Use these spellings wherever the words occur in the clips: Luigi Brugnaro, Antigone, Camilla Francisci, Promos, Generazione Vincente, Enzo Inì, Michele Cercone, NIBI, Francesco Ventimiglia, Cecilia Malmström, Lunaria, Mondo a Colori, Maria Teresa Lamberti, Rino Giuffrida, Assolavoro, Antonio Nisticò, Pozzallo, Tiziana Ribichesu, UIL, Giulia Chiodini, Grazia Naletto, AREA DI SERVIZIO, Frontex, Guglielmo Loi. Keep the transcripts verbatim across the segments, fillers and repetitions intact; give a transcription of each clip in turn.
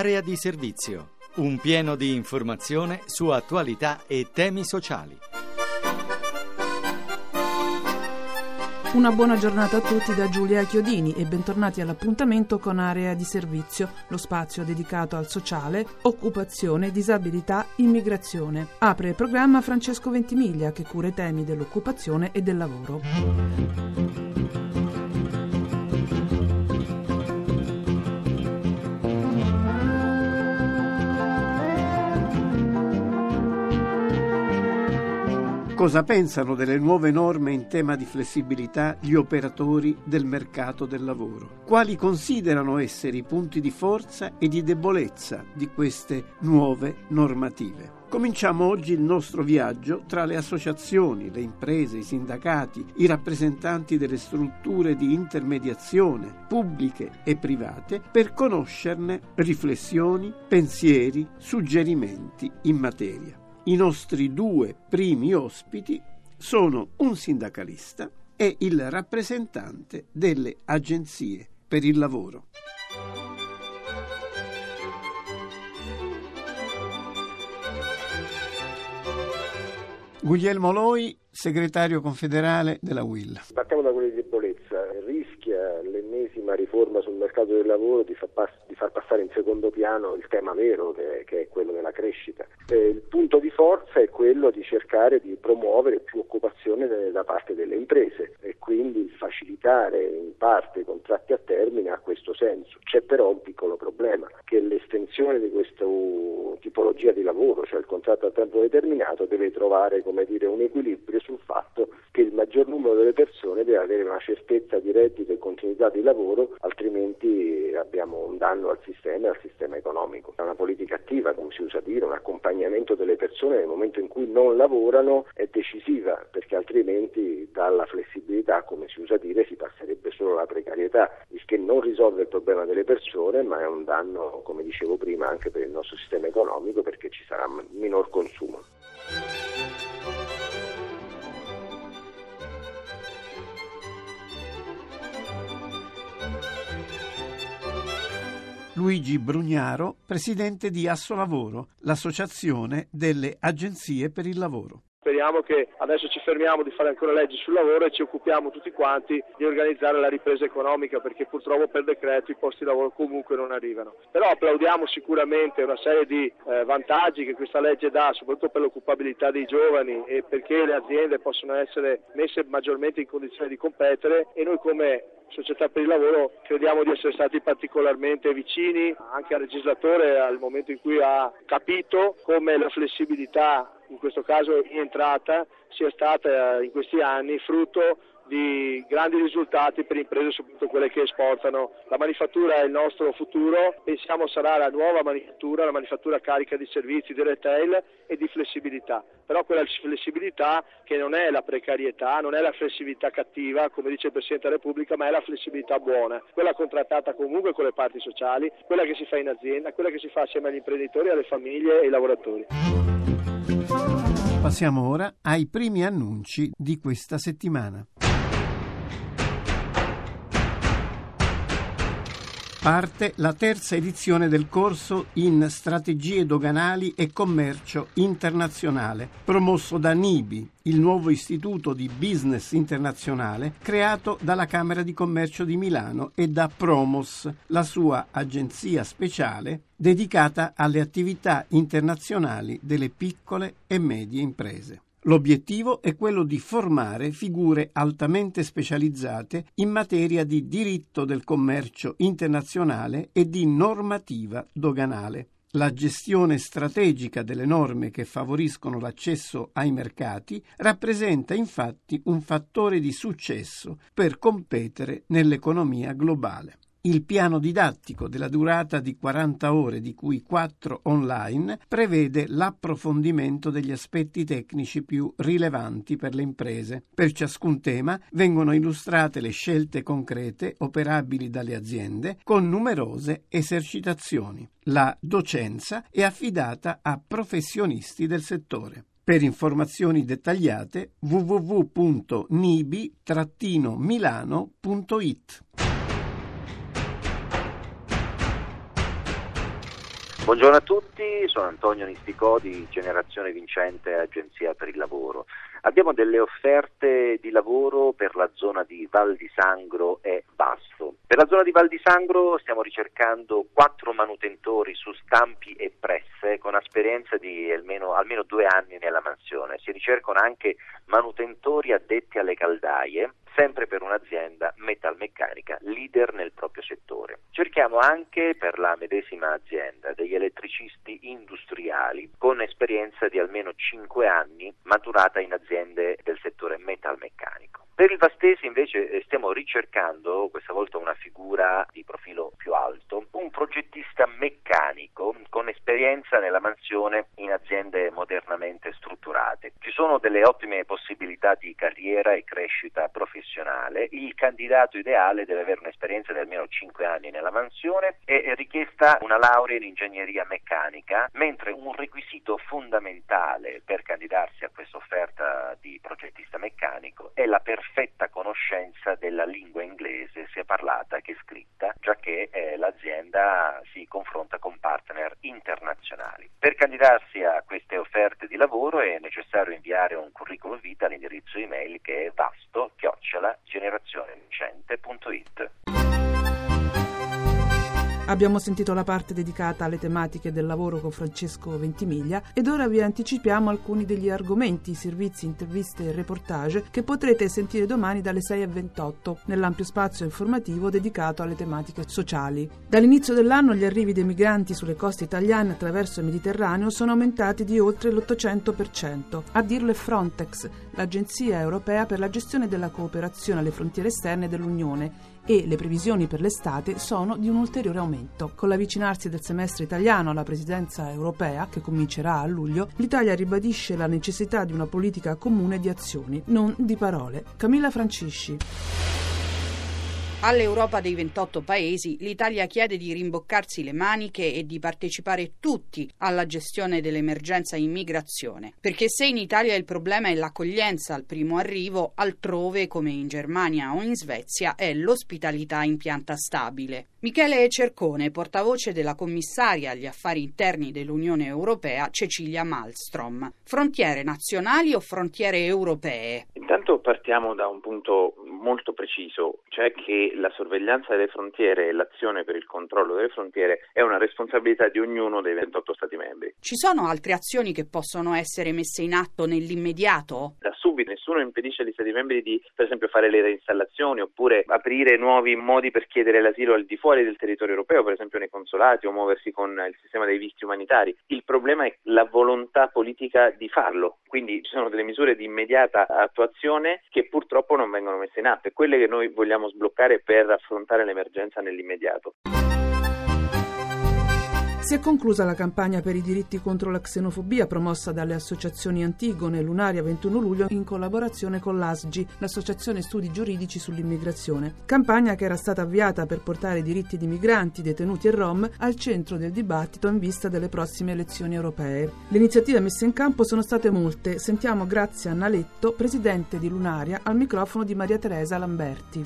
Area di servizio, un pieno di informazione su attualità e temi sociali. Una buona giornata a tutti da Giulia Chiodini e bentornati all'appuntamento con Area di Servizio, lo spazio dedicato al sociale, occupazione, disabilità, immigrazione. Apre il programma Francesco Ventimiglia che cura i temi dell'occupazione e del lavoro. Cosa pensano delle nuove norme in tema di flessibilità gli operatori del mercato del lavoro? Quali considerano essere i punti di forza e di debolezza di queste nuove normative? Cominciamo oggi il nostro viaggio tra le associazioni, le imprese, i sindacati, i rappresentanti delle strutture di intermediazione pubbliche e private per conoscerne riflessioni, pensieri, suggerimenti in materia. I nostri due primi ospiti sono un sindacalista e il rappresentante delle agenzie per il lavoro. Guglielmo Loi, segretario confederale della U I L. Partiamo da quelle di debolezza. Rischia l'ennesima riforma sul mercato del lavoro di far, pass- di far passare in secondo piano il tema vero, che è, che è quello della crescita. Eh, il punto di forza è quello di cercare di promuovere più occupazione da parte delle imprese e quindi facilitare in parte i contratti a termine a questo senso. C'è però un piccolo problema, che l'estensione di questa tipologia di lavoro, cioè il contratto a tempo determinato, deve trovare, come dire, un equilibrio sul fatto che il maggior numero delle persone deve avere una certezza di reddito e continuità di lavoro, altrimenti abbiamo un danno al sistema e al sistema economico. È una politica attiva, come si usa dire, un accompagnamento delle persone nel momento in cui non lavorano è decisiva, perché altrimenti dalla flessibilità, come si usa dire, si passerebbe solo alla precarietà, il che non risolve il problema delle persone, ma è un danno, come dicevo prima, anche per il nostro sistema economico, perché ci sarà minor consumo. Luigi Brugnaro, presidente di Assolavoro, l'associazione delle agenzie per il lavoro. Speriamo che adesso ci fermiamo di fare ancora leggi sul lavoro e ci occupiamo tutti quanti di organizzare la ripresa economica, perché purtroppo per decreto i posti di lavoro comunque non arrivano. Però applaudiamo sicuramente una serie di eh, vantaggi che questa legge dà, soprattutto per l'occupabilità dei giovani e perché le aziende possono essere messe maggiormente in condizione di competere, e noi come società per il lavoro crediamo di essere stati particolarmente vicini anche al legislatore al momento in cui ha capito come la flessibilità, in questo caso in entrata, sia stata in questi anni frutto di grandi risultati per imprese, soprattutto quelle che esportano. La manifattura è il nostro futuro, pensiamo sarà la nuova manifattura, la manifattura carica di servizi, di retail e di flessibilità. Però quella flessibilità che non è la precarietà, non è la flessibilità cattiva, come dice il Presidente della Repubblica, ma è la flessibilità buona, quella contrattata comunque con le parti sociali, quella che si fa in azienda, quella che si fa assieme agli imprenditori, alle famiglie e ai lavoratori. Passiamo ora ai primi annunci di questa settimana. Parte la terza edizione del corso in strategie doganali e commercio internazionale, promosso da NIBI, il nuovo istituto di business internazionale creato dalla Camera di Commercio di Milano, e da Promos, la sua agenzia speciale dedicata alle attività internazionali delle piccole e medie imprese. L'obiettivo è quello di formare figure altamente specializzate in materia di diritto del commercio internazionale e di normativa doganale. La gestione strategica delle norme che favoriscono l'accesso ai mercati rappresenta infatti un fattore di successo per competere nell'economia globale. Il piano didattico, della durata di quaranta ore, di cui quattro online, prevede l'approfondimento degli aspetti tecnici più rilevanti per le imprese. Per ciascun tema vengono illustrate le scelte concrete operabili dalle aziende con numerose esercitazioni. La docenza è affidata a professionisti del settore. Per informazioni dettagliate w w w punto nibi trattino milano punto i t. Buongiorno a tutti, sono Antonio Nisticò di Generazione Vincente, Agenzia per il Lavoro. Abbiamo delle offerte di lavoro per la zona di Val di Sangro e Vasto. Per la zona di Val di Sangro stiamo ricercando quattro manutentori su stampi e presse con esperienza di almeno, almeno due anni nella mansione. Si ricercano anche manutentori addetti alle caldaie, sempre per un'azienda metalmeccanica leader nel proprio settore. Cerchiamo anche per la medesima azienda degli elettricisti industriali con esperienza di almeno cinque anni maturata in aziende del settore metalmeccanico. Per il Vastese invece stiamo ricercando, questa volta una figura di profilo più alto, un progettista meccanico con esperienza nella mansione in aziende modernamente strutturate. Ci sono delle ottime possibilità di carriera e crescita professionale, il candidato ideale deve avere un'esperienza di almeno cinque anni nella mansione e è richiesta una laurea in ingegneria meccanica, mentre un requisito fondamentale per candidarsi a questa offerta di progettista meccanico è la perfetta conoscenza della lingua inglese, sia parlata che scritta, già che eh, l'azienda si confronta con partner internazionali. Per candidarsi a queste offerte di lavoro è necessario inviare un curriculum vitae all'indirizzo email che è vasto chiocciola generazionevincente punto it. Abbiamo sentito la parte dedicata alle tematiche del lavoro con Francesco Ventimiglia ed ora vi anticipiamo alcuni degli argomenti, servizi, interviste e reportage che potrete sentire domani dalle sei e ventotto nell'ampio spazio informativo dedicato alle tematiche sociali. Dall'inizio dell'anno gli arrivi dei migranti sulle coste italiane attraverso il Mediterraneo sono aumentati di oltre l'ottocento per cento. A dirlo è Frontex, l'Agenzia Europea per la gestione della cooperazione alle frontiere esterne dell'Unione, e le previsioni per l'estate sono di un ulteriore aumento. Con l'avvicinarsi del semestre italiano alla presidenza europea, che comincerà a luglio, l'Italia ribadisce la necessità di una politica comune di azioni, non di parole. Camilla Francisci. All'Europa dei ventotto paesi l'Italia chiede di rimboccarsi le maniche e di partecipare tutti alla gestione dell'emergenza immigrazione, perché se in Italia il problema è l'accoglienza al primo arrivo, altrove, come in Germania o in Svezia, è l'ospitalità in pianta stabile. Michele Cercone, portavoce della commissaria agli affari interni dell'Unione Europea Cecilia Malmström. Frontiere nazionali o frontiere europee? Intanto partiamo da un punto molto preciso, cioè che la sorveglianza delle frontiere e l'azione per il controllo delle frontiere è una responsabilità di ognuno dei ventotto Stati membri. Ci sono altre azioni che possono essere messe in atto nell'immediato? Da subito nessuno impedisce agli Stati membri di, per esempio, fare le reinstallazioni oppure aprire nuovi modi per chiedere l'asilo al di fuori del territorio europeo, per esempio nei consolati, o muoversi con il sistema dei visti umanitari. Il problema è la volontà politica di farlo, quindi ci sono delle misure di immediata attuazione che purtroppo non vengono messe in atto e quelle che noi vogliamo sbloccare per affrontare l'emergenza nell'immediato. Si è conclusa la campagna per i diritti contro la xenofobia promossa dalle associazioni Antigone e Lunaria ventuno luglio in collaborazione con l'A S G I, l'Associazione Studi Giuridici sull'Immigrazione. Campagna che era stata avviata per portare i diritti di migranti, detenuti e rom al centro del dibattito in vista delle prossime elezioni europee. Le iniziative messe in campo sono state molte. Sentiamo Grazia Naletto, presidente di Lunaria, al microfono di Maria Teresa Lamberti.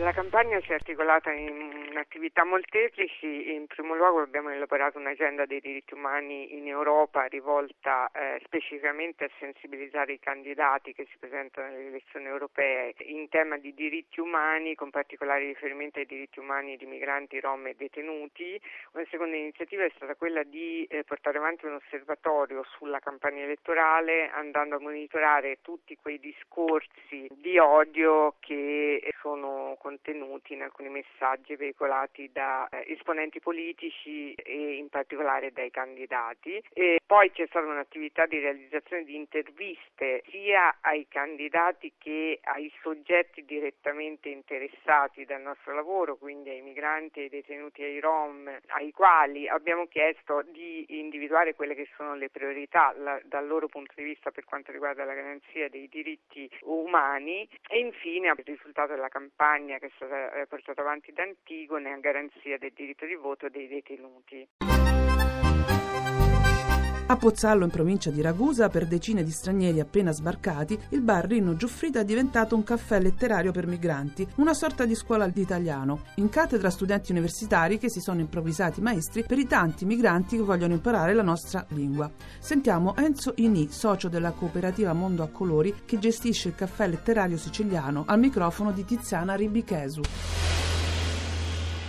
La campagna si è articolata in attività molteplici. In primo luogo abbiamo elaborato un'agenda dei diritti umani in Europa rivolta eh, specificamente a sensibilizzare i candidati che si presentano alle elezioni europee in tema di diritti umani, con particolare riferimento ai diritti umani di migranti, rom e detenuti. Una seconda iniziativa è stata quella di eh, portare avanti un osservatorio sulla campagna elettorale, andando a monitorare tutti quei discorsi di odio che sono contenuti in alcuni messaggi veicolati da eh, esponenti politici e in particolare dai candidati. E poi c'è stata un'attività di realizzazione di interviste sia ai candidati che ai soggetti direttamente interessati dal nostro lavoro, quindi ai migranti, ai detenuti, ai rom, ai quali abbiamo chiesto di individuare quelle che sono le priorità la, dal loro punto di vista per quanto riguarda la garanzia dei diritti umani. E infine il risultato della campagna che è stata portata avanti da Antigone a garanzia del diritto di voto dei detenuti. A Pozzallo, in provincia di Ragusa, per decine di stranieri appena sbarcati, il bar Rino Giuffrida è diventato un caffè letterario per migranti, una sorta di scuola di italiano. In cattedra studenti universitari che si sono improvvisati maestri per i tanti migranti che vogliono imparare la nostra lingua. Sentiamo Enzo Inì, socio della cooperativa Mondo a Colori, che gestisce il caffè letterario siciliano, al microfono di Tiziana Ribichesu.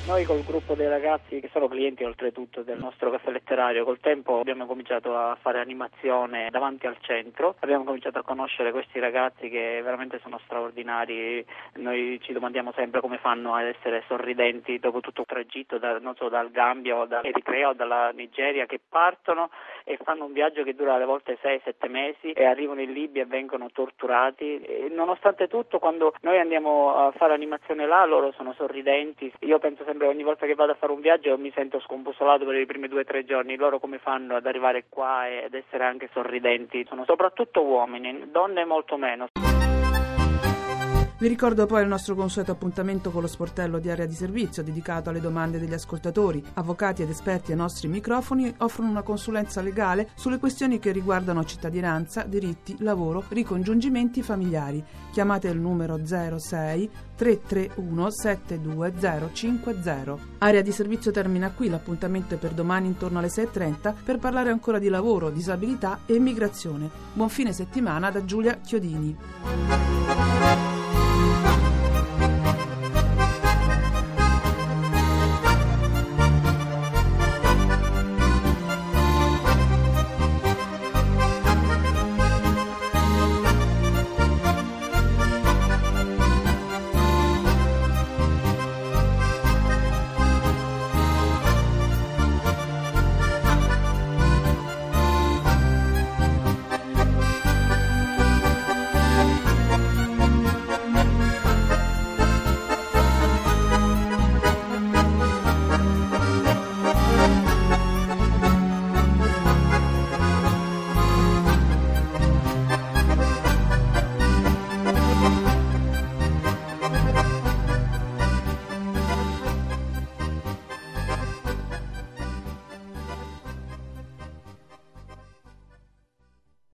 Noi col gruppo dei ragazzi, che sono clienti oltretutto del nostro caffè letterario, col tempo abbiamo cominciato a fare animazione davanti al centro, abbiamo cominciato a conoscere questi ragazzi che veramente sono straordinari. Noi ci domandiamo sempre come fanno ad essere sorridenti dopo tutto il tragitto, da, non so, dal Gambia o dall'Eritrea o dalla Nigeria, che partono e fanno un viaggio che dura alle volte sei sette mesi e arrivano in Libia e vengono torturati. E nonostante tutto, quando noi andiamo a fare animazione là, loro sono sorridenti. Io penso sempre, ogni volta che vado a fare un viaggio mi sento scombussolato per i primi due o tre giorni. Loro come fanno ad arrivare qua ed essere anche sorridenti? Sono soprattutto uomini, donne molto meno. Vi ricordo poi il nostro consueto appuntamento con lo sportello di Area di Servizio, dedicato alle domande degli ascoltatori. Avvocati ed esperti ai nostri microfoni offrono una consulenza legale sulle questioni che riguardano cittadinanza, diritti, lavoro, ricongiungimenti familiari. Chiamate il numero zero sei tre tre uno sette due zero cinque zero. Area di Servizio termina qui, l'appuntamento è per domani intorno alle sei e trenta per parlare ancora di lavoro, disabilità e immigrazione. Buon fine settimana da Giulia Chiodini.